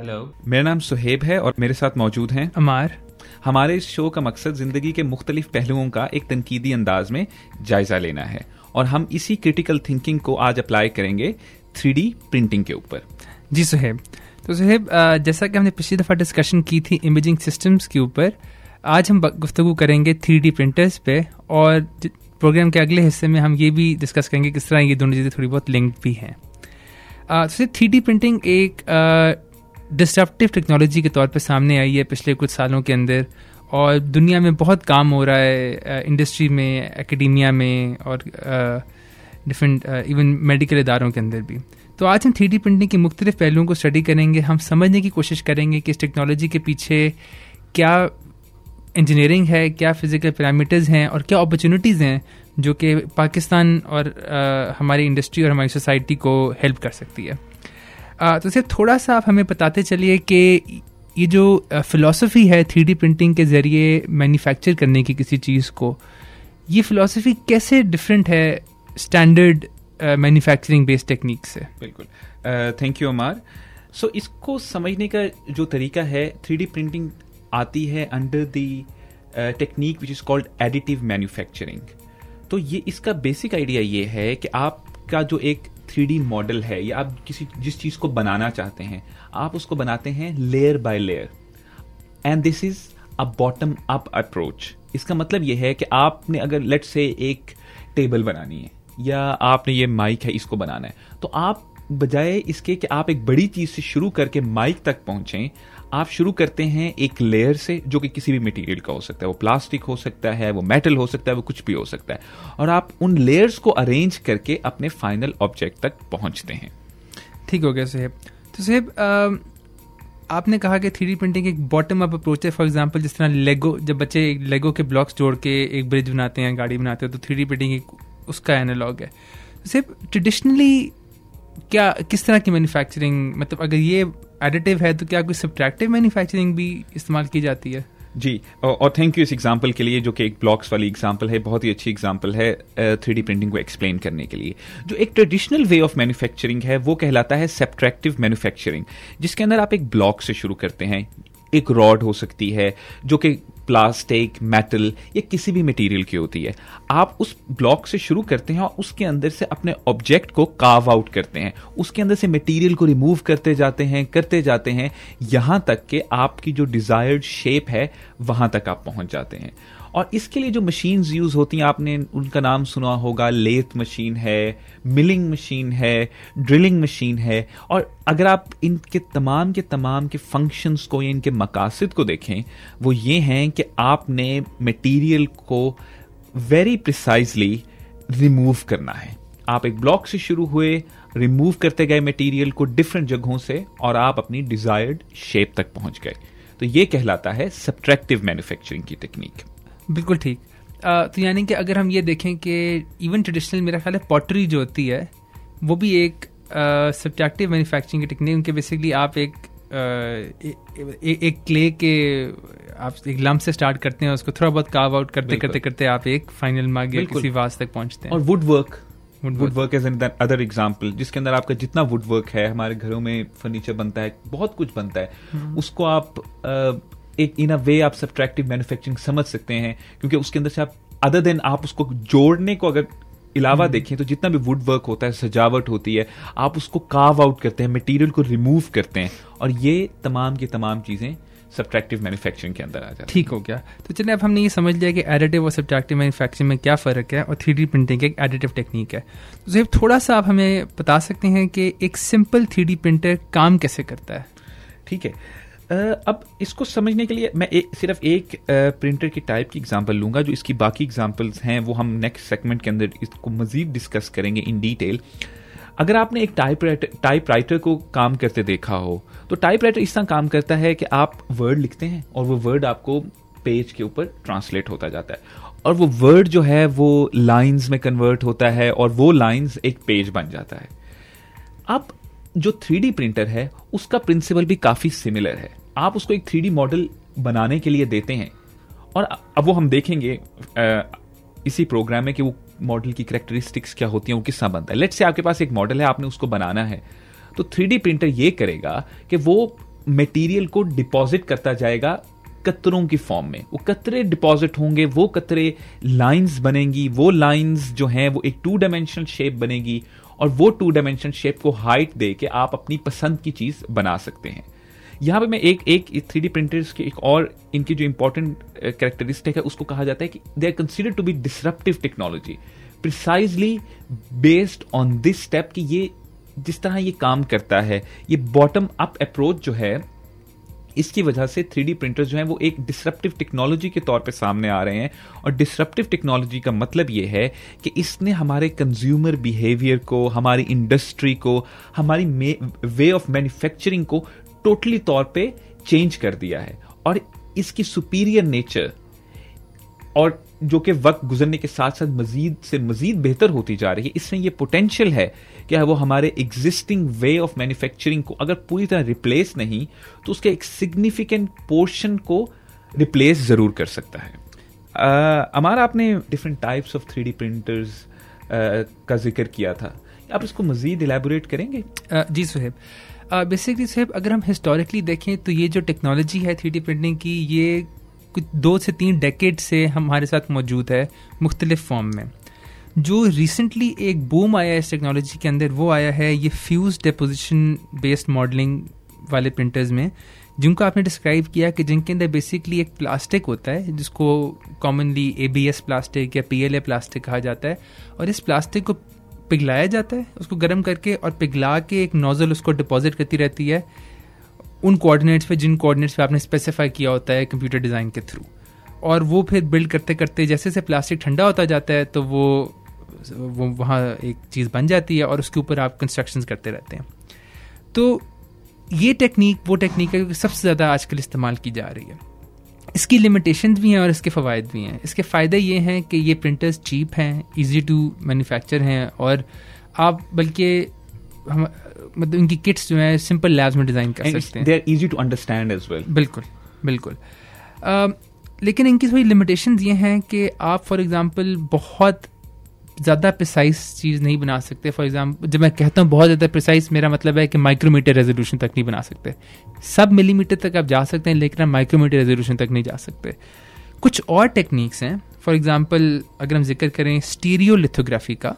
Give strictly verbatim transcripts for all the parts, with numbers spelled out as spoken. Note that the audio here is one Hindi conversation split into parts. हेलो, मेरा नाम सुहेब है और मेरे साथ मौजूद हैं अमार। हमारे इस शो का मकसद जिंदगी के मुख्तलिफ पहलुओं का एक तनकीदी अंदाज में जायजा लेना है और हम इसी क्रिटिकल थिंकिंग को आज अप्लाई करेंगे थ्री डी प्रिंटिंग के ऊपर। जी सुहेब, तो सुहेब जैसा कि हमने पिछली दफ़ा डिस्कशन की थी इमेजिंग सिस्टम्स के ऊपर, आज हम गुफ्तगू करेंगे थ्री डी प्रिंटर्स पे और प्रोग्राम के अगले हिस्से में हम ये भी डिस्कस करेंगे किस तरह ये दोनों चीज़ें थोड़ी बहुत लिंक भी हैं। तो थ्री डी प्रिंटिंग एक डिस्ट्रप्टिव टेक्नोलॉजी के तौर पे सामने आई है पिछले कुछ सालों के अंदर और दुनिया में बहुत काम हो रहा है, इंडस्ट्री में, एकेडमिया में और डिफरेंट इवन मेडिकल इदारों के अंदर भी। तो आज हम थ्री डी प्रिंटिंग के मुख्तलिफ पहलुओं को स्टडी करेंगे, हम समझने की कोशिश करेंगे कि इस टेक्नोलॉजी के पीछे क्या इंजीनियरिंग है, क्या फिज़िकल पैरामीटर्स हैं और क्या अपॉर्चुनिटीज़ हैं जो कि पाकिस्तान और uh, हमारी इंडस्ट्री और हमारी सोसाइटी को हेल्प कर सकती है। uh, तो सिर्फ थोड़ा सा आप हमें बताते चलिए कि ये जो फ़िलासफ़ी uh, है थ्री डी प्रिंटिंग के ज़रिए मैन्युफैक्चर करने की किसी चीज़ को, ये फ़िलासफ़ी कैसे डिफरेंट है स्टैंडर्ड मैन्युफैक्चरिंग बेस्ड टेक्निक से। बिल्कुल, थैंक यू अमार। सो इसको समझने का जो तरीका है, थ्री डी प्रिंटिंग आती है under the technique which is called additive manufacturing. तो ये इसका बेसिक आइडिया ये है कि आपका जो एक थ्री डी मॉडल है या आप किसी जिस चीज़ को बनाना चाहते हैं, आप उसको बनाते हैं layer by layer and this is a bottom up approach. इसका मतलब ये है कि आपने अगर लेट्स से एक टेबल बनानी है या आपने ये माइक है इसको बनाना है, तो आप बजाय इसके कि आप एक बड़ी चीज़ से शुरू करके माइक तक पहुँचें, आप शुरू करते हैं एक लेयर से जो कि किसी भी मटेरियल का हो सकता है, वो प्लास्टिक हो सकता है, वो मेटल हो सकता है, वो कुछ भी हो सकता है, और आप उन लेयर्स को अरेंज करके अपने फाइनल ऑब्जेक्ट तक पहुंचते हैं। ठीक हो गया साहब। तो साहब आपने कहा कि थ्री डी प्रिंटिंग एक बॉटम अप अप्रोच है। फॉर एग्जांपल जिस तरह लेगो, जब बच्चे लेगो के ब्लॉक्स जोड़ के एक ब्रिज बनाते हैं, गाड़ी बनाते हैं, तो थ्री डी प्रिंटिंग एक उसका एनालॉग है। तो साहब ट्रेडिशनली क्या किस तरह की मैन्युफैक्चरिंग, मतलब अगर ये एडिटिव है तो क्या कोई सब्ट्रैक्टिव मैन्युफैक्चरिंग भी इस्तेमाल की जाती है? जी, और थैंक यू इस एग्जांपल के लिए जो कि एक ब्लॉक्स वाली एग्जांपल है, बहुत ही अच्छी एग्जांपल है थ्री डी प्रिंटिंग को एक्सप्लेन करने के लिए। जो एक ट्रेडिशनल वे ऑफ मैन्युफैक्चरिंग है वो कहलाता है सब्ट्रैक्टिव मैन्युफैक्चरिंग, जिसके अंदर आप एक ब्लॉक से शुरू करते हैं। एक रॉड हो सकती है जो कि प्लास्टिक, मेटल या किसी भी मटेरियल की होती है। आप उस ब्लॉक से शुरू करते हैं और उसके अंदर से अपने ऑब्जेक्ट को कार्व आउट करते हैं, उसके अंदर से मटेरियल को रिमूव करते जाते हैं करते जाते हैं यहाँ तक कि आपकी जो डिज़ायर्ड शेप है वहाँ तक आप पहुँच जाते हैं। और इसके लिए जो मशीन्स यूज़ होती हैं, आपने उनका नाम सुना होगा, लेथ मशीन है, मिलिंग मशीन है, ड्रिलिंग मशीन है। और अगर आप इनके तमाम के तमाम के फंक्शंस को या इनके मकासद को देखें, वो ये हैं कि आपने मटेरियल को वेरी प्रिसाइजली रिमूव करना है। आप एक ब्लॉक से शुरू हुए, रिमूव करते गए मटेरियल को डिफरेंट जगहों से और आप अपनी डिज़ायर्ड शेप तक पहुँच गए। तो ये कहलाता है सब्ट्रैक्टिव मैन्युफैक्चरिंग की तकनीक। बिल्कुल ठीक। तो यानी कि अगर हम ये देखें कि इवन ट्रेडिशनल मेरा ख्याल है पॉटरी जो होती है वो भी एक सब्ट्रैक्टिव मैन्युफैक्चरिंग की टेक्निक। उनके बेसिकली आप एक एक क्ले के आप एक लम्प से स्टार्ट करते हैं, उसको थोड़ा बहुत कार्व आउट करते करते करते आप एक फाइनल मार्ग या किसी वास तक पहुँचते हैं। और wood work wood work as N other example, जिसके अंदर आपका जितना वुड वर्क है, हमारे घरों में फर्नीचर बनता है, बहुत कुछ बनता है, उसको आप एक इन अ वे आप सब्ट्रैक्टिव मैन्युफैक्चरिंग समझ सकते हैं, क्योंकि उसके अंदर से आप अदर देन आप उसको जोड़ने को अगर इलावा देखें तो जितना भी वुड वर्क होता है, सजावट होती है, आप उसको कार्व आउट करते हैं, मटेरियल को रिमूव करते हैं, और ये तमाम की तमाम चीज़ें सब्ट्रैक्टिव मैन्युफैक्चरिंग के अंदर आ जाती हैं। ठीक हो गया। तो चलिए अब हमने ये समझ लिया कि एडिटिव और सब्ट्रैक्टिव मैन्युफैक्चरिंग में क्या फ़र्क है और थ्री डी प्रिंटिंग एक एडिटिव टेक्निक है। तो जब थोड़ा सा आप हमें बता सकते हैं कि एक सिंपल थ्री डी प्रिंटर काम कैसे करता है? ठीक है, अब इसको समझने के लिए मैं एक सिर्फ एक प्रिंटर की टाइप की एग्जांपल लूँगा। जो इसकी बाकी एग्जांपल्स हैं वो हम नेक्स्ट सेगमेंट के अंदर इसको मज़ीद डिस्कस करेंगे इन डिटेल। अगर आपने एक टाइप राइटर टाइप राइटर को काम करते देखा हो, तो टाइप राइटर इस तरह काम करता है कि आप वर्ड लिखते हैं और वो वर्ड आपको पेज के ऊपर ट्रांसलेट होता जाता है और वो वर्ड जो है वो लाइन्स में कन्वर्ट होता है और वो लाइन्स एक पेज बन जाता है। अब जो थ्री डी प्रिंटर है उसका प्रिंसिपल भी काफ़ी सिमिलर है। आप उसको एक थ्री डी मॉडल बनाने के लिए देते हैं और अब वो हम देखेंगे इसी प्रोग्राम में कि वो मॉडल की करेक्टरिस्टिक्स क्या होती हैं, वो किस तरह बनता है। लेट्स से आपके पास एक मॉडल है, आपने उसको बनाना है, तो थ्री डी प्रिंटर ये करेगा कि वो मटेरियल को डिपॉजिट करता जाएगा कतरों की फॉर्म में। वो कतरे डिपॉजिट होंगे, वो कतरे लाइंस बनेंगी, वो लाइंस जो हैं वो एक टू डायमेंशनल शेप बनेगी और वो टू डायमेंशनल शेप को हाइट दे के आप अपनी पसंद की चीज़ बना सकते हैं। यहाँ पे मैं एक एक थ्री डी प्रिंटर्स के एक और इनकी जो इंपॉर्टेंट कैरेक्टरिस्टिक है उसको कहा जाता है कि they are considered to be disruptive technology precisely based on this step कि ये जिस तरह ये काम करता है, ये बॉटम अप अप्रोच जो है, इसकी वजह से थ्री डी प्रिंटर्स जो हैं वो एक डिसरप्टिव टेक्नोलॉजी के तौर पे सामने आ रहे हैं। और डिसरप्टिव टेक्नोलॉजी का मतलब ये है कि इसने हमारे कंज्यूमर बिहेवियर को, हमारी इंडस्ट्री को, हमारी वे ऑफ मैन्युफैक्चरिंग को टोटली तौर पे चेंज कर दिया है। और इसकी सुपीरियर नेचर और जो कि वक्त गुजरने के साथ साथ मजीद से मजीद बेहतर होती जा रही है, इसमें यह पोटेंशियल है कि वो हमारे एग्जिस्टिंग वे ऑफ मैन्युफैक्चरिंग को अगर पूरी तरह रिप्लेस नहीं तो उसके एक सिग्निफिकेंट पोर्शन को रिप्लेस ज़रूर कर सकता है। हमारा आपने different types of three D printers का जिक्र किया था, आप इसको मजीद इलेबोरेट करेंगे? आ, जी सुहेब, बेसिकली साहब अगर हम हिस्टोरिकली देखें तो ये जो टेक्नोलॉजी है थ्री डी प्रिंटिंग की, ये कुछ दो से तीन डेकेड से हमारे साथ मौजूद है मुख्तलिफ फॉर्म में। जो रिसेंटली एक बूम आया है इस टेक्नोलॉजी के अंदर, वो आया है ये फ्यूज डिपोजिशन बेस्ड मॉडलिंग वाले प्रिंटर्स में, जिनको आपने डिस्क्राइब किया कि जिनके अंदर बेसिकली एक प्लास्टिक होता है जिसको commonly A B S plastic या पी एल ए प्लास्टिक कहा जाता है, और इस प्लास्टिक को पिघलाया जाता है, उसको गर्म करके और पिघला के एक नोज़ल उसको डिपॉजिट करती रहती है उन कोऑर्डिनेट्स पे जिन कोऑर्डिनेट्स पे आपने स्पेसिफाई किया होता है कंप्यूटर डिज़ाइन के थ्रू। और वो फिर बिल्ड करते करते जैसे जैसे प्लास्टिक ठंडा होता जाता है तो वो वो वहाँ एक चीज़ बन जाती है और उसके ऊपर आप कंस्ट्रक्शंस करते रहते हैं। तो ये टेक्निक वो टेक्निक है जो सबसे ज़्यादा आजकल इस्तेमाल की जा रही है। इसकी लिमिटेशंस भी हैं और इसके फ़वाद भी हैं। इसके फ़ायदे ये हैं कि ये प्रिंटर्स चीप हैं, इजी टू मैन्युफैक्चर हैं, और आप बल्कि हम मतलब इनकी किट्स जो हैं सिंपल लैब्स में डिज़ाइन कर सकते हैं। They are easy to understand as well. बिल्कुल बिल्कुल uh, लेकिन इनकी थोड़ी लिमिटेशंस ये हैं कि आप फॉर एग्ज़ाम्पल बहुत ज़्यादा प्रिसाइस चीज़ नहीं बना सकते। फॉर एग्ज़ाम्पल, जब मैं कहता हूँ बहुत ज़्यादा प्रिसाइस, मेरा मतलब है कि माइक्रोमीटर रेजोल्यूशन तक नहीं बना सकते। सब मिलीमीटर तक आप जा सकते हैं लेकिन आप माइक्रोमीटर रेजोल्यूशन तक नहीं जा सकते। कुछ और टेक्निक्स हैं, फॉर एग्ज़ाम्पल अगर हम जिक्र करें स्टीरियो लिथोग्राफी का,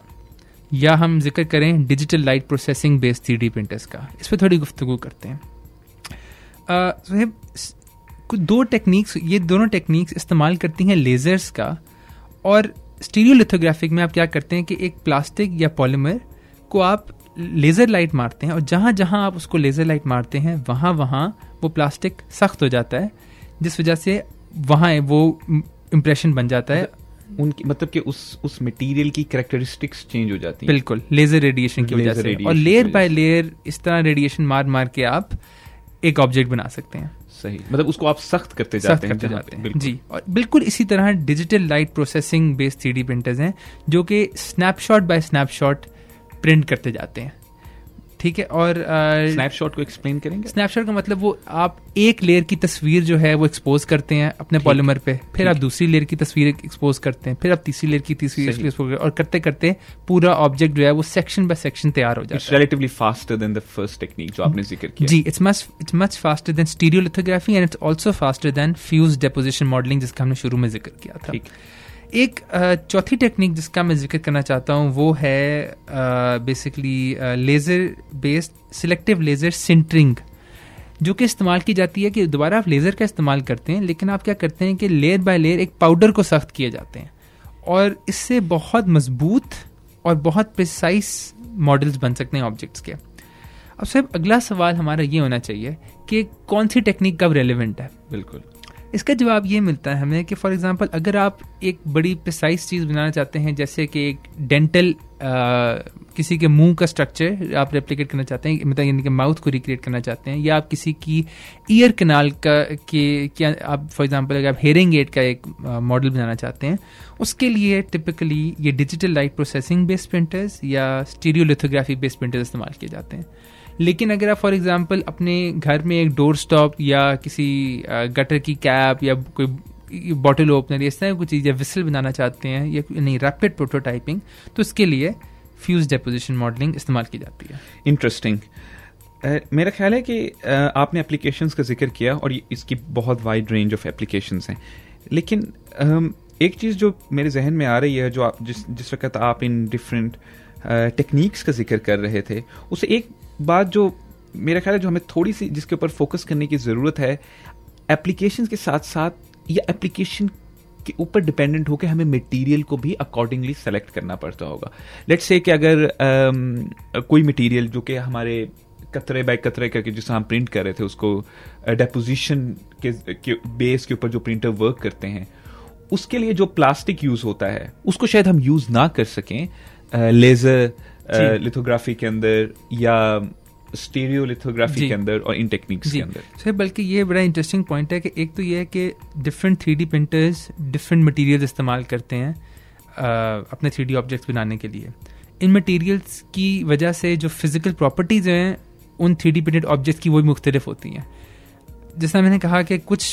या हम जिक्र करें digital light processing based three D printers का, इस पर थोड़ी गुफ्तगू करते हैं। साहब कुछ दो टेक्निक्स, ये दोनों टेक्निक्स इस्तेमाल करती हैं लेज़र्स का। और स्टीरियो लिथोग्राफिक में आप क्या करते हैं कि एक प्लास्टिक या पॉलीमर को आप लेज़र लाइट मारते हैं और जहाँ जहाँ आप उसको लेज़र लाइट मारते हैं वहाँ वहाँ वो प्लास्टिक सख्त हो जाता है, जिस वजह से वहाँ वो इम्प्रेशन बन जाता है। उनकी मतलब कि उस उस मटेरियल की कैरेक्टरिस्टिक्स चेंज हो जाती है, बिल्कुल लेज़र रेडिएशन की वजह से, और लेयर बाय लेयर इस तरह रेडिएशन मार मार के आप एक ऑब्जेक्ट बना सकते हैं। सही, मतलब उसको आप सख्त करते जाते हैं, करते जाते हैं। जी, और बिल्कुल इसी तरह digital light processing based three D printers हैं जो कि स्नैपशॉट बाय स्नैपशॉट प्रिंट करते जाते हैं। ठीक है, और स्नैपशॉट को एक्सप्लेन करेंगे। स्नैपशॉट का मतलब वो आप एक लेयर की तस्वीर जो है वो एक्सपोज करते हैं अपने पॉलीमर पे, फिर आप दूसरी लेयर की तस्वीर एक्सपोज करते हैं, फिर आप तीसरी लेयर की तीसरी एक्सपोज करते हैं, और करते करते पूरा ऑब्जेक्ट जो है वो सेक्शन बाय सेक्शन तैयार हो जाता है। Relatively faster than the first technique जो आपने जिक्र किया। जी, it's much it's much faster than stereo lithography and it's also faster than fuse deposition modelling, जिसका हमने शुरू में जिक्र किया था। एक चौथी टेक्निक जिसका मैं जिक्र करना चाहता हूँ वो है basically laser based selective laser sintering, जो कि इस्तेमाल की जाती है कि दोबारा आप लेज़र का इस्तेमाल करते हैं लेकिन आप क्या करते हैं कि लेयर बाय लेयर एक पाउडर को सख्त किए जाते हैं, और इससे बहुत मजबूत और बहुत प्रिसाइस मॉडल्स बन सकते हैं ऑब्जेक्ट्स के। अब साहब अगला सवाल हमारा ये होना चाहिए कि कौन सी टेक्निक कब रेलिवेंट है। बिल्कुल, इसका जवाब ये मिलता है हमें कि फॉर एग्जांपल अगर आप एक बड़ी प्रिसाइज चीज़ बनाना चाहते हैं, जैसे कि एक डेंटल किसी के मुंह का स्ट्रक्चर आप रेप्लिकेट करना चाहते हैं, मतलब यानी कि माउथ को रिक्रिएट करना चाहते हैं, या आप किसी की ईयर कनाल का के क्या आप फॉर एग्जांपल अगर आप हेयरिंग एड का एक मॉडल बनाना चाहते हैं, उसके लिए टिपिकली ये digital light processing based printers या स्टीरियो लिथोग्राफी बेस्ड प्रिंटर्स इस्तेमाल किए जाते हैं। लेकिन अगर आप फॉर एग्जांपल अपने घर में एक डोर स्टॉप या किसी गटर की कैप या कोई बॉटल ओपनर इस तरह की चीज़ या विसल बनाना चाहते हैं या नहीं रैपिड प्रोटोटाइपिंग, तो इसके लिए फ्यूज डिपोजिशन मॉडलिंग इस्तेमाल की जाती है। इंटरेस्टिंग। मेरा ख्याल है कि आपने एप्लीकेशंस का जिक्र किया और इसकी बहुत वाइड रेंज ऑफ एप्लीकेशंस हैं, लेकिन एक चीज़ जो मेरे जहन में आ रही है, जो आप जिस जिस वक्त आप इन डिफरेंट टेक्निक्स का जिक्र कर रहे थे, उससे एक बात जो मेरा ख्याल है जो हमें थोड़ी सी जिसके ऊपर फोकस करने की ज़रूरत है, एप्लीकेशंस के साथ साथ या एप्लीकेशन के ऊपर डिपेंडेंट होकर हमें मटेरियल को भी अकॉर्डिंगली सेलेक्ट करना पड़ता होगा। लेट्स से कि अगर um, कोई मटेरियल जो कि हमारे कतरे बाय कतरे करके जिससे हम प्रिंट कर रहे थे, उसको डेपोजिशन के, के बेस के ऊपर जो प्रिंटर वर्क करते हैं, उसके लिए जो प्लास्टिक यूज़ होता है उसको शायद हम यूज़ ना कर सकें लेज़र लिथोग्राफी के अंदर या स्टीरियो लिथोग्राफी के अंदर और इन टेक्निक्स के अंदर। सर बल्कि ये बड़ा इंटरेस्टिंग पॉइंट है कि एक तो ये है कि different three D printers different material इस्तेमाल करते हैं अपने थ्री डी ऑब्जेक्ट्स बनाने के लिए। इन मटेरियल्स की वजह से जो फिज़िकल प्रॉपर्टीज़ हैं उन थ्री डी प्रिंटेड ऑब्जेक्ट्स की वो भी मुख्तलिफ होती हैं। जैसा मैंने कहा कि कुछ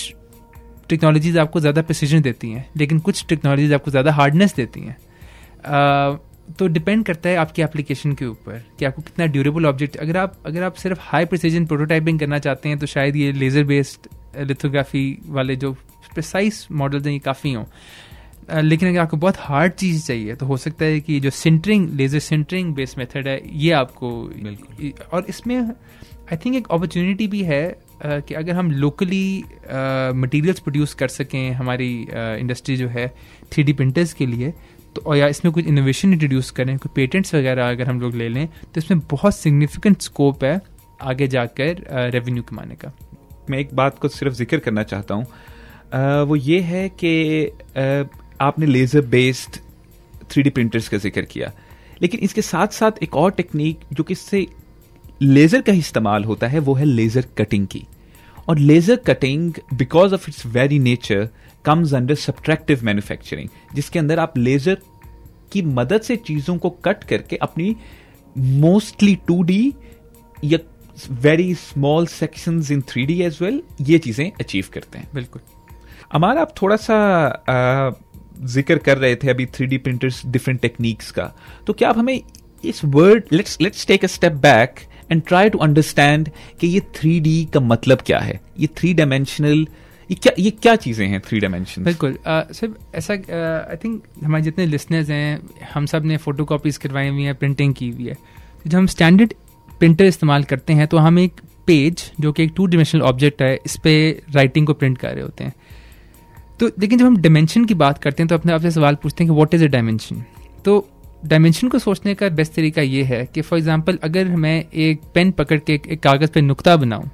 टेक्नोलॉजीज़ आपको ज़्यादा प्रिसीजन देती हैं, लेकिन कुछ टेक्नोलॉजीज़ आपको ज़्यादा हार्डनेस देती हैं। तो डिपेंड करता है आपकी एप्लीकेशन के ऊपर कि आपको कितना ड्यूरेबल ऑब्जेक्ट। अगर आप अगर आप सिर्फ हाई प्रिसीजन प्रोटोटाइपिंग करना चाहते हैं तो शायद ये लेज़र बेस्ड लिथोग्राफी वाले जो प्रिसाइज मॉडल्स हैं ये काफ़ी हों। लेकिन अगर आपको बहुत हार्ड चीज़ चाहिए तो हो सकता है कि जो sintering laser sintering based method है ये आपको, और इसमें आई थिंक एक अपॉर्चुनिटी भी है कि अगर हम लोकली मटेरियल्स प्रोड्यूस कर सकें हमारी इंडस्ट्री जो है थ्री डी प्रिंटर्स के लिए, तो या इसमें कुछ इनोवेशन इंट्रोड्यूस करें, कुछ पेटेंट्स वगैरह अगर हम लोग ले लें, तो इसमें बहुत सिग्निफिकेंट स्कोप है आगे जाकर रेवेन्यू कमाने का। मैं एक बात को सिर्फ जिक्र करना चाहता हूँ, वो ये है कि आपने laser based three D printers का जिक्र किया, लेकिन इसके साथ साथ एक और टेक्निक जो कि इससे लेज़र का इस्तेमाल होता है वो है लेज़र कटिंग की। और laser cutting because of its very nature comes under subtractive manufacturing, जिसके अंदर आप लेज़र की मदद से चीज़ों को कट करके अपनी मोस्टली टू डी या very small sections in three D as well ये चीज़ें अचीव करते हैं। बिल्कुल। अमार, आप थोड़ा सा जिक्र कर रहे थे अभी three D printers different techniques का, तो क्या आप हमें इस word let's let's take a step back and try to understand कि ये थ्री डी का मतलब क्या है, ये थ्री डायमेंशनल ये क्या ये क्या चीज़ें हैं थ्री डायमेंशन? बिल्कुल सर, ऐसा आई थिंक हमारे जितने लिसनर्स हैं हम सब ने फ़ोटो कापीज़ करवाई हुई हैं, प्रिंटिंग की हुई है। तो जब हम स्टैंडर्ड प्रिंटर इस्तेमाल करते हैं तो हम एक पेज जो कि एक टू डायमेंशनल ऑब्जेक्ट है इस पर राइटिंग को प्रिंट कर रहे होते हैं। तो लेकिन जब हम डायमेंशन की बात करते हैं तो अपने आपसे सवाल पूछते हैं कि व्हाट इज़ अ डायमेंशन। तो डायमेंशन को सोचने का बेस्ट तरीका ये है कि फॉर एग्जांपल अगर मैं एक पेन पकड़ के एक कागज़ पे नुक्ता बनाऊं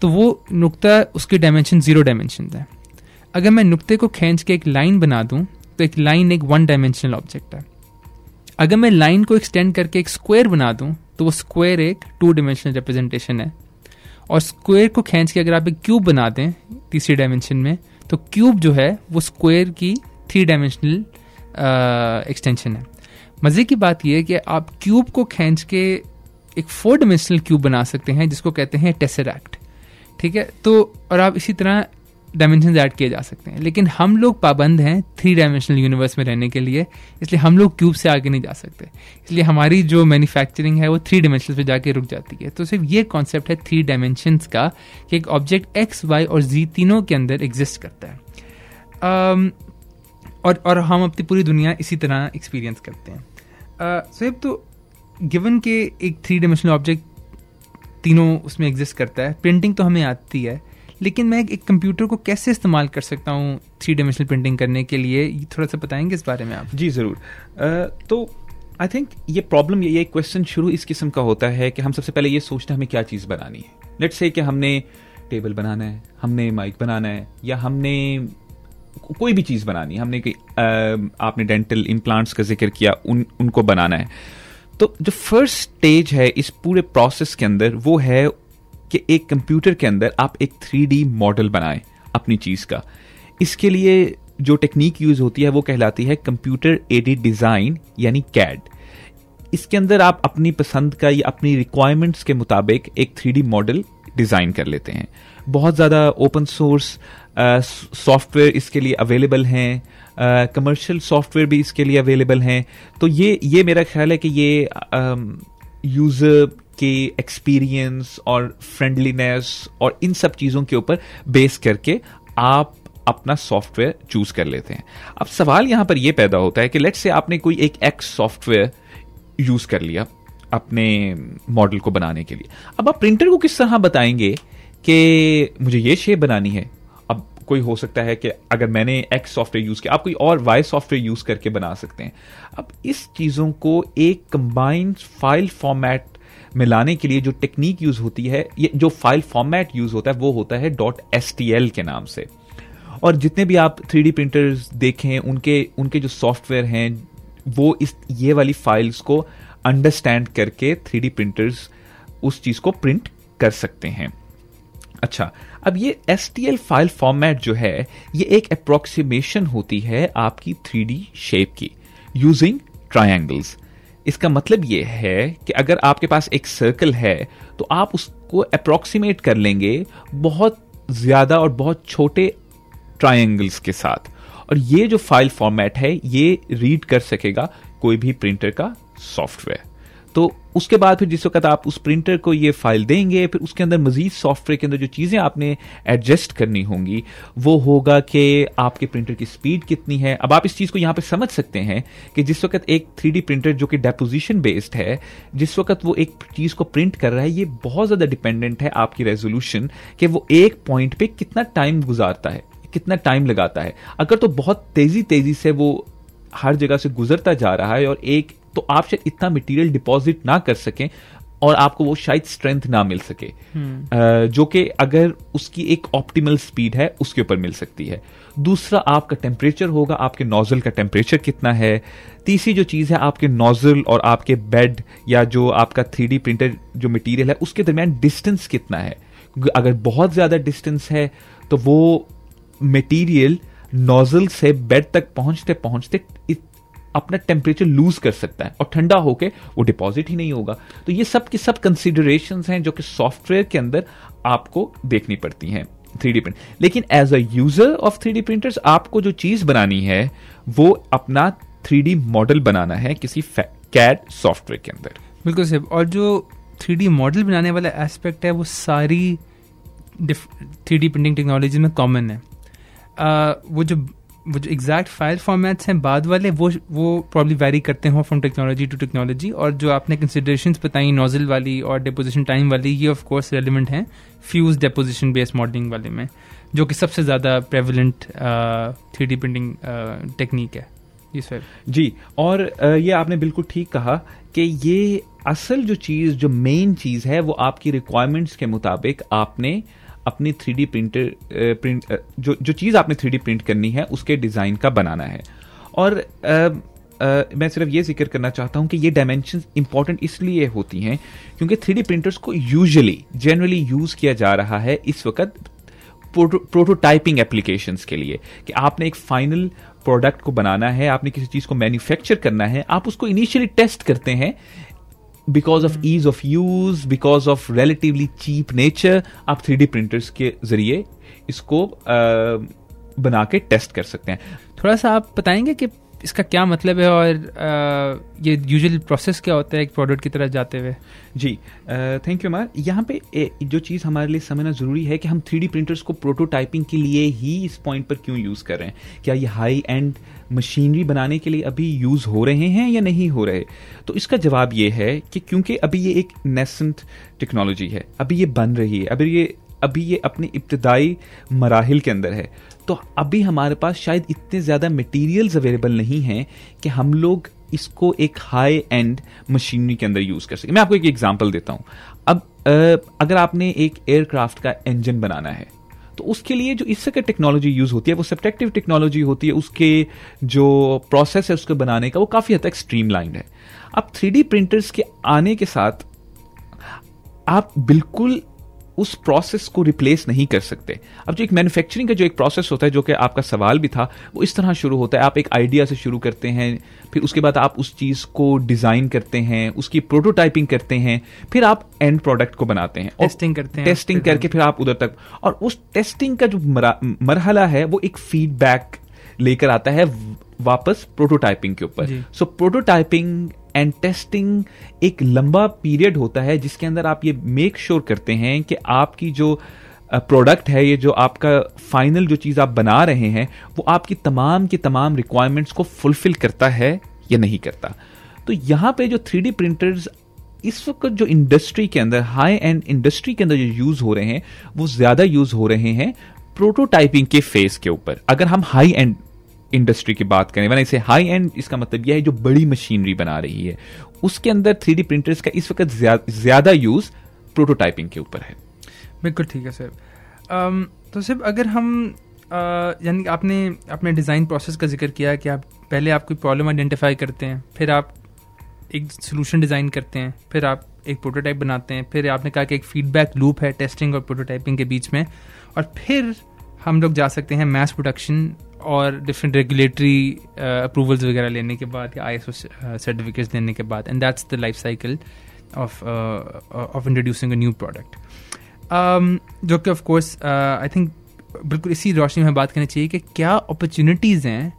तो वो नुक्ता उसकी डायमेंशन ज़ीरो डायमेंशन है। अगर मैं नुक्ते को खींच के एक लाइन बना दूं तो एक लाइन एक वन डायमेंशनल ऑब्जेक्ट है। अगर मैं लाइन को एक्सटेंड करके एक स्क्वायर बना दूं तो वो स्क्वायर एक टू डायमेंशनल रिप्रेजेंटेशन है। और स्क्वायर को खींच के अगर आप एक क्यूब बना दें तीसरी डायमेंशन में तो क्यूब जो है वो स्क्वायर की थ्री डायमेंशनल एक्सटेंशन है। मज़े की बात यह है कि आप क्यूब को खींच के एक फोर डायमेंशनल क्यूब बना सकते हैं जिसको कहते हैं टेसरैक्ट, ठीक है। तो और आप इसी तरह डायमेंशन ऐड किए जा सकते हैं, लेकिन हम लोग पाबंद हैं थ्री डायमेंशनल यूनिवर्स में रहने के लिए, इसलिए हम लोग क्यूब से आगे नहीं जा सकते, इसलिए हमारी जो मैन्युफैक्चरिंग है वो थ्री डायमेंशन पे जाके रुक जाती है। तो सिर्फ ये कॉन्सेप्ट है थ्री डायमेंशंस का कि एक ऑब्जेक्ट एक्स वाई और जी तीनों के अंदर एग्जिस्ट करता है। um, और और हम अपनी पूरी दुनिया इसी तरह एक्सपीरियंस करते हैं। सो तो गिवन के एक थ्री डायमेंशनल ऑब्जेक्ट तीनों उसमें एग्जिस्ट करता है, प्रिंटिंग तो हमें आती है, लेकिन मैं एक कंप्यूटर को कैसे इस्तेमाल कर सकता हूँ थ्री डायमेंशनल प्रिंटिंग करने के लिए, ये थोड़ा सा बताएंगे इस बारे में आप? जी ज़रूर। uh, तो आई थिंक ये प्रॉब्लम ये क्वेश्चन शुरू इस किस्म का होता है कि हम सबसे पहले ये सोचते हैं हमें क्या चीज़ बनानी है। लेट्स से कि हमने टेबल बनाना है, हमने माइक बनाना है, या हमने कोई भी चीज़ बनानी है, हमने आपने डेंटल इम्प्लांट्स का जिक्र किया, उन उनको बनाना है। तो जो फर्स्ट स्टेज है इस पूरे प्रोसेस के अंदर वो है कि एक कंप्यूटर के अंदर आप एक थ्री डी मॉडल बनाएं अपनी चीज़ का। इसके लिए जो टेक्निक यूज़ होती है वो कहलाती है कंप्यूटर एडेड डिज़ाइन यानी कैड। इसके अंदर आप अपनी पसंद का या अपनी रिक्वायरमेंट्स के मुताबिक एक थ्री डी मॉडल डिज़ाइन कर लेते हैं। बहुत ज़्यादा ओपन सोर्स सॉफ्टवेयर इसके लिए अवेलेबल हैं, कमर्शियल सॉफ्टवेयर भी इसके लिए अवेलेबल हैं। तो ये ये मेरा ख्याल है कि ये यूज़र आपके एक्सपीरियंस और फ्रेंडलीनेस और इन सब चीज़ों के ऊपर बेस करके आप अपना सॉफ्टवेयर चूज कर लेते हैं। अब सवाल यहाँ पर यह पैदा होता है कि लेट्स से आपने कोई एक एक्स सॉफ्टवेयर यूज कर लिया अपने मॉडल को बनाने के लिए। अब आप प्रिंटर को किस तरह बताएंगे कि मुझे ये शेप बनानी है। अब कोई हो सकता है कि अगर मैंने एक्स सॉफ्टवेयर यूज किया, आप कोई और वाई सॉफ्टवेयर यूज करके बना सकते हैं। अब इस चीज़ों को एक कंबाइंड फाइल फॉर्मेट में लाने के लिए जो टेक्निक यूज होती है, ये जो फाइल फॉर्मेट यूज होता है वो होता है डॉट एस टी एल के नाम से। और जितने भी आप थ्री डी प्रिंटर्स देखें उनके उनके जो सॉफ्टवेयर हैं वो इस ये वाली फाइल्स को अंडरस्टैंड करके थ्री डी प्रिंटर्स उस चीज़ को प्रिंट कर सकते हैं। अच्छा, अब ये S T L file format जो है ये एक अप्रोक्सीमेशन होती है आपकी थ्री डी शेप की यूजिंग ट्रायंगल्स। इसका मतलब ये है कि अगर आपके पास एक सर्कल है तो आप उसको अप्रोक्सीमेट कर लेंगे बहुत ज़्यादा और बहुत छोटे ट्रायंगल्स के साथ, और ये जो फाइल फॉर्मेट है ये रीड कर सकेगा कोई भी प्रिंटर का सॉफ्टवेयर। तो उसके बाद फिर जिस वक्त आप उस प्रिंटर को ये फाइल देंगे, फिर उसके अंदर मजीद सॉफ्टवेयर के अंदर जो चीज़ें आपने एडजस्ट करनी होंगी वो होगा कि आपके प्रिंटर की स्पीड कितनी है। अब आप इस चीज़ को यहाँ पे समझ सकते हैं कि जिस वक्त एक थ्री डी प्रिंटर जो कि डेपोजिशन बेस्ड है, जिस वक्त वो एक चीज़ को प्रिंट कर रहा है, ये बहुत ज़्यादा डिपेंडेंट है आपकी रेजोल्यूशन कि वो एक पॉइंट पे कितना टाइम गुजारता है, कितना टाइम लगाता है। अगर तो बहुत तेज़ी तेज़ी से वो हर जगह से गुजरता जा रहा है और एक तो आप शायद इतना मटेरियल डिपॉजिट ना कर सकें और आपको वो शायद स्ट्रेंथ ना मिल सके जो कि अगर उसकी एक ऑप्टिमल स्पीड है उसके ऊपर मिल सकती है। दूसरा आपका टेम्परेचर होगा, आपके नोजल का टेम्परेचर कितना है। तीसरी जो चीज़ है आपके नोजल और आपके बेड या जो आपका थ्री डी प्रिंटर जो मटीरियल है उसके दरमियान डिस्टेंस कितना है। अगर बहुत ज़्यादा डिस्टेंस है तो वो मटीरियल नोजल से बेड तक पहुंचते पहुंचते अपना टेम्परेचर लूज कर सकता है और ठंडा होकर वो डिपॉजिट ही नहीं होगा। तो ये सब की सब कंसिडरेशंस हैं जो कि सॉफ्टवेयर के अंदर आपको देखनी पड़ती हैं थ्री डी प्रिंट। लेकिन as a user of three D printers आपको जो चीज़ बनानी है वो अपना थ्री डी मॉडल बनाना है किसी कैड सॉफ्टवेयर के अंदर। बिल्कुल सर, और जो थ्री डी मॉडल बनाने वाला एस्पेक्ट है वो सारी थ्री डी प्रिंटिंग टेक्नोलॉजी में कॉमन है। Uh, वो जो वो जो एग्जैक्ट फाइल फॉर्मेट्स हैं बाद वाले वो वो प्रॉब्ली वेरी करते हों फ्रॉम टेक्नोलॉजी टू टेक्नोलॉजी, और जो आपने कंसिडरेशंस बताई नोजल वाली और डिपोजिशन टाइम वाली ये ऑफ कोर्स रेलिवेंट हैं फ्यूज डिपोजिशन बेस्ड मॉडलिंग वाले में, जो कि सबसे ज़्यादा prevalent three D printing technique है। जी सर जी, और ये आपने बिल्कुल ठीक कहा कि ये असल जो चीज़ जो मेन चीज़ है वो आपकी रिक्वायरमेंट्स के मुताबिक आपने अपनी थ्री डी प्रिंटर प्रिंट जो जो चीज़ आपने थ्री डी प्रिंट करनी है उसके डिज़ाइन का बनाना है। और आ, आ, मैं सिर्फ ये जिक्र करना चाहता हूँ कि ये डायमेंशंस इंपॉर्टेंट इसलिए होती हैं क्योंकि थ्री डी प्रिंटर्स को यूजुअली जनरली यूज़ किया जा रहा है इस वक्त प्रोटोटाइपिंग एप्लीकेशंस के लिए कि आपने एक फाइनल प्रोडक्ट को बनाना है, आपने किसी चीज़ को मैन्युफैक्चर करना है, आप उसको इनिशियली टेस्ट करते हैं। Because of ease of use, because of relatively cheap nature, आप थ्री डी प्रिंटर्स के जरिए इसको uh, बना के टेस्ट कर सकते हैं। थोड़ा सा आप बताएंगे कि इसका क्या मतलब है और uh, ये यूजुअल प्रोसेस क्या होता है एक प्रोडक्ट की तरह जाते हुए। जी, थैंक यू। मार यहाँ पे ए, जो चीज़ हमारे लिए समझना ज़रूरी है कि हम थ्री डी प्रिंटर्स को प्रोटोटाइपिंग के लिए ही इस पॉइंट पर क्यों यूज़ कर रहे हैं। क्या ये हाई एंड मशीनरी बनाने के लिए अभी यूज़ हो रहे हैं या नहीं हो रहे? तो इसका जवाब ये है कि क्योंकि अभी ये एक नेसेंट टेक्नोलॉजी है, अभी ये बन रही है, अभी ये अभी ये अपने इब्तदाई मराहिल के अंदर है, तो अभी हमारे पास शायद इतने ज़्यादा मटेरियल्स अवेलेबल नहीं हैं कि हम लोग इसको एक हाई एंड मशीनरी के अंदर यूज़ कर सकें। मैं आपको एक एग्जांपल देता हूँ। अब अगर आपने एक एयरक्राफ्ट का इंजन बनाना है तो उसके लिए जो इस तरह की टेक्नोलॉजी यूज़ होती है वो सब्ट्रैक्टिव टेक्नोलॉजी होती है, उसके जो प्रोसेस है उसको बनाने का वो काफ़ी हद तक स्ट्रीमलाइंड है। अब थ्री डी प्रिंटर्स के आने के साथ आप बिल्कुल उस प्रोसेस को रिप्लेस नहीं कर सकते। अब जो एक मैन्युफैक्चरिंग का जो एक प्रोसेस होता है, जो कि आपका सवाल भी था, वो इस तरह शुरू होता है। आप एक आइडिया से शुरू करते हैं, फिर उसके बाद आप उस चीज़ को डिज़ाइन करते हैं, उसकी प्रोटोटाइपिंग करते हैं, फिर आप एंड प्रोडक्ट को बनाते हैं, टेस्टिंग करते हैं, टेस्टिंग करके फिर आप उधर तक, और उस टेस्टिंग का जो मरहला है वो एक फीडबैक लेकर आता है वापस प्रोटोटाइपिंग के ऊपर। सो प्रोटोटाइपिंग एंड टेस्टिंग एक लंबा पीरियड होता है जिसके अंदर आप ये मेक श्योर करते हैं कि आपकी जो प्रोडक्ट है, ये जो आपका फाइनल जो चीज़ आप बना रहे हैं, वो आपकी तमाम की तमाम रिक्वायरमेंट्स को फुलफिल करता है या नहीं करता। तो यहाँ पे जो थ्री डी प्रिंटर्स इस वक्त जो इंडस्ट्री के अंदर, हाई एंड इंडस्ट्री के अंदर जो यूज़ हो रहे हैं, वो ज़्यादा यूज़ हो रहे हैं प्रोटोटाइपिंग के फेस के ऊपर। अगर हम हाई एंड इंडस्ट्री की बात करें, वरना इसे हाई एंड, इसका मतलब यह है जो बड़ी मशीनरी बना रही है, उसके अंदर थ्री डी प्रिंटर्स का इस वक्त ज़्यादा यूज़ प्रोटोटाइपिंग के ऊपर है। बिल्कुल ठीक है सर। um, तो सिर्फ अगर हम uh, यानी आपने अपने डिज़ाइन प्रोसेस का जिक्र किया कि आप पहले आप कोई प्रॉब्लम आइडेंटिफाई करते हैं, फिर आप एक सोल्यूशन डिज़ाइन करते हैं, फिर आप एक प्रोटोटाइप बनाते हैं, फिर आपने कहा कि एक फीडबैक लूप है टेस्टिंग और प्रोटोटाइपिंग के बीच में, और फिर हम लोग जा सकते हैं मैस प्रोडक्शन और डिफरेंट रेगुलेटरी अप्रूवल्स वगैरह लेने के बाद या आई एस ओ सर्टिफिकेट्स देने के बाद, and that's the life cycle of of introducing a new product. Um, जो कि ऑफ कोर्स आई थिंक बिल्कुल इसी रोशनी में बात करनी चाहिए कि क्या अपॉर्चुनिटीज़ हैं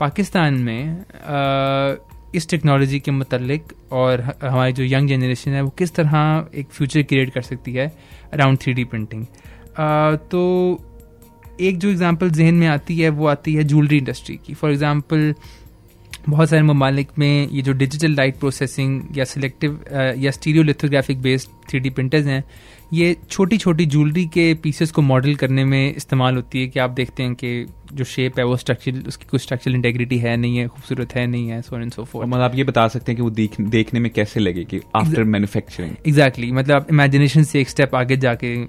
पाकिस्तान में uh, इस टेक्नोलॉजी के मतलब, और हमारी जो यंग जनरेशन है वो किस तरह एक फ्यूचर क्रिएट कर सकती है around three D printing. uh, तो एक जो एग्ज़ाम्पल जहन में आती है वो आती है ज्वेलरी इंडस्ट्री की। फॉर एग्ज़ाम्पल बहुत सारे ममालिक में ये जो डिजिटल लाइट प्रोसेसिंग या सिलेक्टिव या stereolithographic based three D printers हैं, ये छोटी छोटी ज्वेलरी के पीसेस को मॉडल करने में इस्तेमाल होती है कि आप देखते हैं कि जो शेप है वो स्ट्रक्चरल, उसकी कोई स्ट्रक्चरल इंटेग्रिटी है नहीं है, खूबसूरत है नहीं है, सो एंड सो फोर्थ। मतलब आप ये बता सकते हैं कि वो देख, देखने में कैसे लगेगी आफ्टर मैन्युफैक्चरिंग। एग्जैक्टली, मतलब आप इमेजिनेशन से एक स्टेप आगे जाके आ,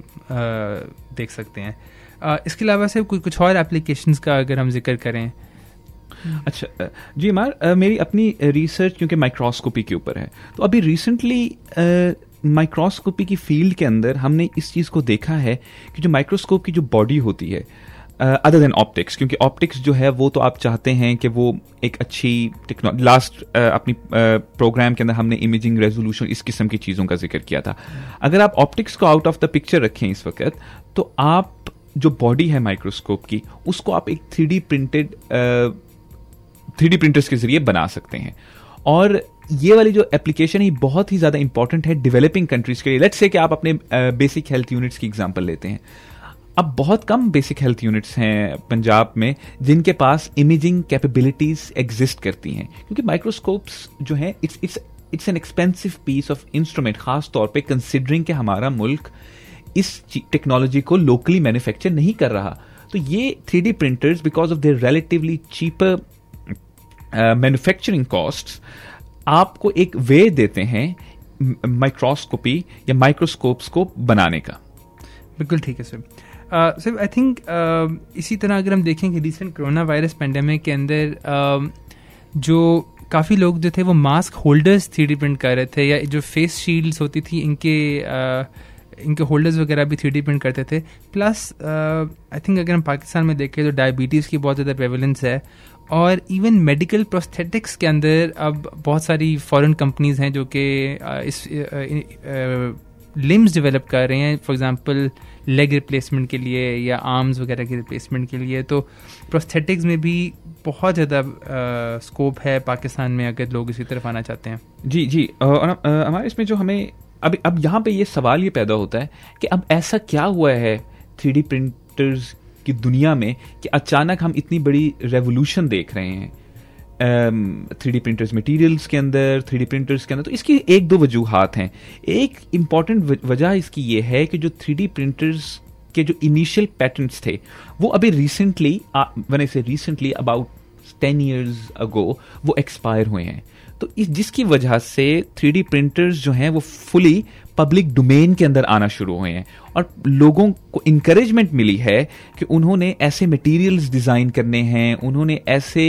देख सकते हैं। आ, इसके अलावा से कोई कुछ और एप्लीकेशंस का अगर हम जिक्र करें। अच्छा जी मार, मेरी अपनी रिसर्च क्योंकि माइक्रोस्कोपी के ऊपर है, तो अभी रिसेंटली माइक्रोस्कोपी की फील्ड के अंदर हमने इस चीज़ को देखा है कि जो माइक्रोस्कोप की जो बॉडी होती है, अदर देन ऑप्टिक्स, क्योंकि ऑप्टिक्स जो है वो तो आप चाहते हैं कि वो एक अच्छी टेक्नोलॉजी। लास्ट uh, अपनी प्रोग्राम uh, के अंदर हमने इमेजिंग रेजोल्यूशन इस किस्म की चीज़ों का जिक्र किया था। अगर आप ऑप्टिक्स को आउट ऑफ द पिक्चर रखें इस वक्त, तो आप जो बॉडी है माइक्रोस्कोप की, उसको आप एक three D printed three D printers के जरिए बना सकते हैं। और ये वाली जो एप्लीकेशन है बहुत ही ज़्यादा इंपॉर्टेंट है डेवलपिंग कंट्रीज़ के लिए। लेट्स से कि आप अपने बेसिक हेल्थ यूनिट्स की एग्जांपल लेते हैं, अब बहुत कम बेसिक हेल्थ यूनिट्स हैं पंजाब में जिनके पास इमेजिंग कैपेबिलिटीज़ एग्जिस्ट करती हैं, क्योंकि माइक्रोस्कोप्स जो हैं it's it's it's an expensive piece of instrument, खास तौर पे कंसिडरिंग कि हमारा मुल्क इस टेक्नोलॉजी को लोकली मैन्युफैक्चर नहीं कर रहा। तो ये three D printers because of their relatively cheaper manufacturing costs आपको एक वे देते हैं माइक्रोस्कोपी या माइक्रोस्कोप्स को बनाने का। बिल्कुल ठीक है सर। सर आई थिंक इसी तरह अगर हम देखें कि रिसेंट कोरोना वायरस पेंडेमिक के अंदर uh, जो काफ़ी लोग जो थे वो mask holders three D print कर रहे थे, या जो फेस शील्ड्स होती थी इनके uh, इनके होल्डर्स वगैरह भी थ्री डी प्रिंट करते थे। प्लस आई थिंक अगर हम पाकिस्तान में देखें तो डायबिटीज़ की बहुत ज़्यादा प्रेवलेंस है, और इवन मेडिकल प्रोस्थेटिक्स के अंदर अब बहुत सारी फॉरेन कंपनीज़ हैं जो कि इस लिम्स डेवलप कर रहे हैं, फॉर एग्जांपल लेग रिप्लेसमेंट के लिए या आर्म्स वगैरह के रिप्लेसमेंट के लिए। तो प्रोस्थेटिक्स में भी बहुत ज़्यादा स्कोप है पाकिस्तान में अगर लोग इसी तरफ आना चाहते हैं। जी जी, और हमारे इसमें जो हमें अब अब यहाँ पे ये सवाल ये पैदा होता है कि अब ऐसा क्या हुआ है थ्री डी प्रिंटर्स की दुनिया में कि अचानक हम इतनी बड़ी रेवोल्यूशन देख रहे हैं थ्री डी प्रिंटर्स मटेरियल्स के अंदर, थ्री डी प्रिंटर्स के अंदर। तो इसकी एक दो वजूहात हैं। एक इम्पॉर्टेंट वजह इसकी ये है कि जो थ्री डी प्रिंटर्स के जो इनिशियल पैटर्न्स थे वो अभी रिसेंटली मैंने से recently about ten years ago वो एक्सपायर हुए हैं। तो इस जिसकी वजह से थ्री डी प्रिंटर्स जो हैं वो फुली पब्लिक डोमेन के अंदर आना शुरू हुए हैं, और लोगों को इंकरेजमेंट मिली है कि उन्होंने ऐसे मटेरियल्स डिज़ाइन करने हैं, उन्होंने ऐसे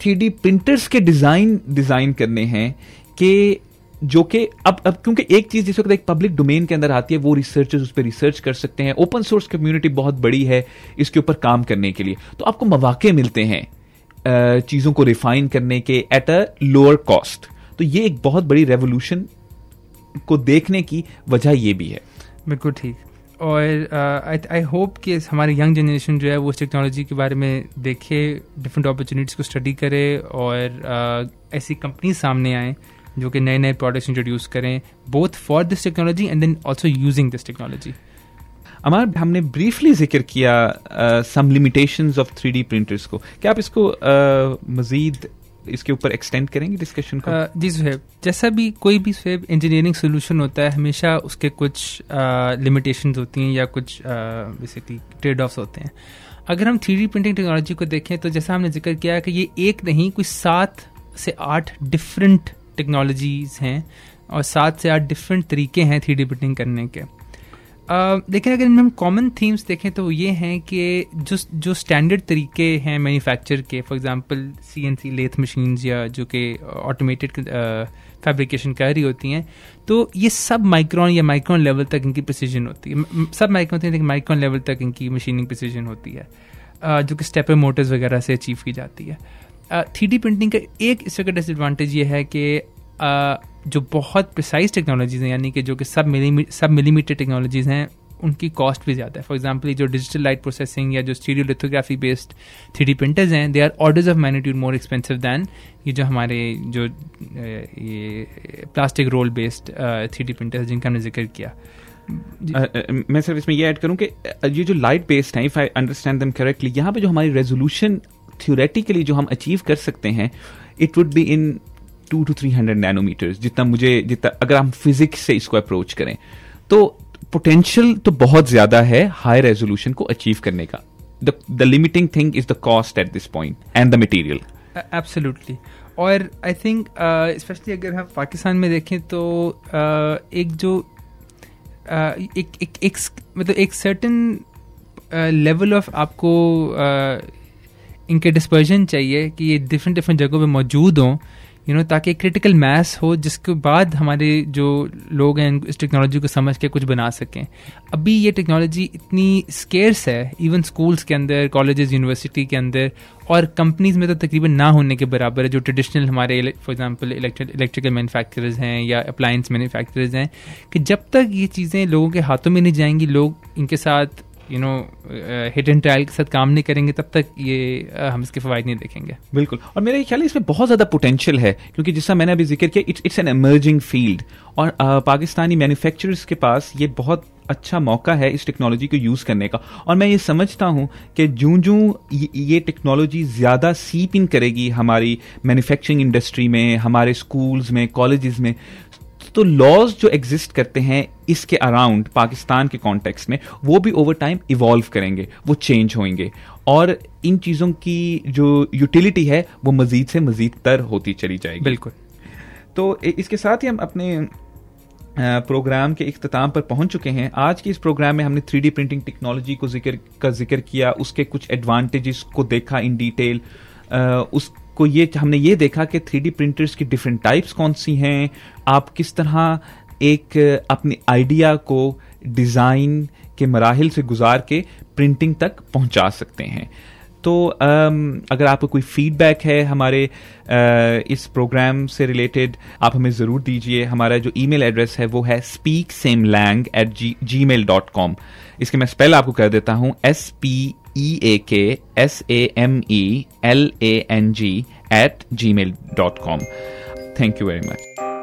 थ्री डी प्रिंटर्स के डिज़ाइन डिज़ाइन करने हैं कि जो कि अब अब क्योंकि एक चीज़ जिस वक्त एक पब्लिक डोमेन के अंदर आती है वो रिसर्चर्स उस पर रिसर्च कर सकते हैं, ओपन सोर्स कम्युनिटी बहुत बड़ी है इसके ऊपर काम करने के लिए, तो आपको मौके मिलते हैं चीज़ों को रिफाइन करने के एट अ लोअर कॉस्ट। तो ये एक बहुत बड़ी रेवोल्यूशन को देखने की वजह ये भी है। बिल्कुल ठीक। और आई होप कि हमारे यंग जनरेशन जो है वो उस टेक्नोलॉजी के बारे में देखे, डिफरेंट अपॉर्चुनिटीज़ को स्टडी करे और uh, ऐसी कंपनी सामने आए जो कि नए नए प्रोडक्ट्स इंट्रोड्यूस करें, both for this technology and then also using this technology. Amar, हमने ब्रीफली जिक्र किया some limitations of three D printers को. क्या आप इसको uh, मज़ीद इसके ऊपर एक्सटेंड करेंगे डिस्कशन को? uh, जी सुहेब, जैसा भी कोई भी सुहेब इंजीनियरिंग सोल्यूशन होता है, हमेशा उसके कुछ लिमिटेशंस uh, होती हैं या कुछ बेसिकली ट्रेड ऑफ्स होते हैं. अगर हम थ्री डी प्रिंटिंग टेक्नोलॉजी को देखें तो जैसा हमने जिक्र किया कि ये एक नहीं, कुछ सात से आठ डिफरेंट टेक्नोलॉजीज़ हैं और सात से आठ डिफरेंट तरीके हैं थ्री डी प्रिंटिंग करने के. Uh, लेकिन अगर इनमें हम कॉमन थीम्स देखें तो ये हैं कि जो जो स्टैंडर्ड तरीके हैं मैन्युफैक्चर के, for example CNC lathe machines या जो कि ऑटोमेटेड फैब्रिकेशन कर रही होती हैं, तो ये सब माइक्रोन या माइक्रोन लेवल तक इनकी प्रिसीजन होती है. सब माइक्रोन होती है लेकिन माइक्रोन लेवल तक इनकी मशीनिंग प्रिसीजन होती है, uh, जो कि स्टेपर मोटर्स वगैरह से अचीव की जाती है. थ्री डी प्रिंटिंग का एक इससे का डिसएडवांटेज ये है कि Uh, जो बहुत प्रिसाइज टेक्नोलॉजीज़ हैं, यानी कि जो कि सब मिली सब मिलीमीटर टेक्नोलॉजीज़ हैं, उनकी कॉस्ट भी ज़्यादा है. फॉर एग्जांपल जो डिजिटल लाइट प्रोसेसिंग या जो stereo lithography based three D printers हैं, they are orders of magnitude more expensive than ये जो हमारे जो ये plastic roll based three D printers जिनका हमने जिक्र किया. मैं सिर्फ इसमें यह ऐड करूँ कि ये जो लाइट बेस्ड हैं, if I understand them correctly, यहाँ पर जो हमारी रेजोल्यूशन थियोरेटिकली जो हम अचीव कर सकते हैं, it would be in two two three hundred nanometres, जितना मुझे जितना अगर हम फिजिक्स से इसको अप्रोच करें तो पोटेंशियल तो बहुत ज़्यादा है हाई रेजोल्यूशन को अचीव करने का. The the limiting thing is the cost at this point and the material. Absolutely. और आई थिंक स्पेशली अगर हम पाकिस्तान में देखें तो uh, एक जो uh, एक एक, एक मतलब एक सर्टन लेवल ऑफ आपको uh, इनके डिस्पर्जन चाहिए कि ये डिफरेंट डिफरेंट जगहों पे मौजूद हों, यू नो, ताकि क्रिटिकल मैस हो जिसके बाद हमारे जो लोग हैं इस टेक्नोलॉजी को समझ के कुछ बना सकें. अभी ये टेक्नोलॉजी इतनी स्केर्स है, इवन स्कूल्स के अंदर, कॉलेजेस, यूनिवर्सिटी के अंदर और कंपनीज में तो तकरीबन ना होने के बराबर है. जो ट्रेडिशनल हमारे फॉर एग्जांपल इलेक्ट्रिकल मैन्युफैक्चरर्स हैं या अप्लायंस मैन्युफैक्चरर्स हैं, कि जब तक ये चीज़ें लोगों के हाथों में नहीं जाएंगी, लोग इनके साथ you know hit and trial के साथ काम नहीं करेंगे, तब तक ये uh, हम इसके फ़वाद नहीं देखेंगे. बिल्कुल. और मेरे ख्याल इसमें बहुत ज़्यादा पोटेंशियल है क्योंकि जिसका मैंने अभी जिक्र किया, it's it's an emerging field और uh, पाकिस्तानी मैन्युफैक्चरर्स के पास ये बहुत अच्छा मौका है इस टेक्नोलॉजी को यूज़ करने का. और मैं ये समझता हूँ कि जूँ जूँ ये टेक्नोलॉजी ज़्यादा सीप इन करेगी हमारी मैन्युफैक्चरिंग इंडस्ट्री में, हमारे स्कूल्स में, कॉलेजेस में, तो लॉज जो एग्जिस्ट करते हैं इसके अराउंड पाकिस्तान के कॉन्टेक्स्ट में, वो भी ओवर टाइम इवॉल्व करेंगे, वो चेंज होंगे और इन चीज़ों की जो यूटिलिटी है वो मज़ीद से मज़ीद तर होती चली जाएगी. बिल्कुल. तो इसके साथ ही हम अपने प्रोग्राम के इख्तिताम पर पहुंच चुके हैं. आज के इस प्रोग्राम में हमने थ्री डी प्रिंटिंग टेक्नोलॉजी को जिक्र का जिक्र किया, उसके कुछ एडवांटेजेस को देखा इन डिटेल. उस को ये हमने ये देखा कि थ्री डी प्रिंटर्स की डिफरेंट टाइप्स कौन सी हैं, आप किस तरह एक अपने आइडिया को डिज़ाइन के मराहिल से गुजार के प्रिंटिंग तक पहुंचा सकते हैं. तो अगर आपको कोई फ़ीडबैक है हमारे इस प्रोग्राम से रिलेटेड, आप हमें ज़रूर दीजिए. हमारा जो ईमेल एड्रेस है वो है speak same lang at Gmail dot com. इसके मैं स्पेल आपको कर देता हूँ, S P E A K S A M E L A N G at Gmail dot com. Thank you very much.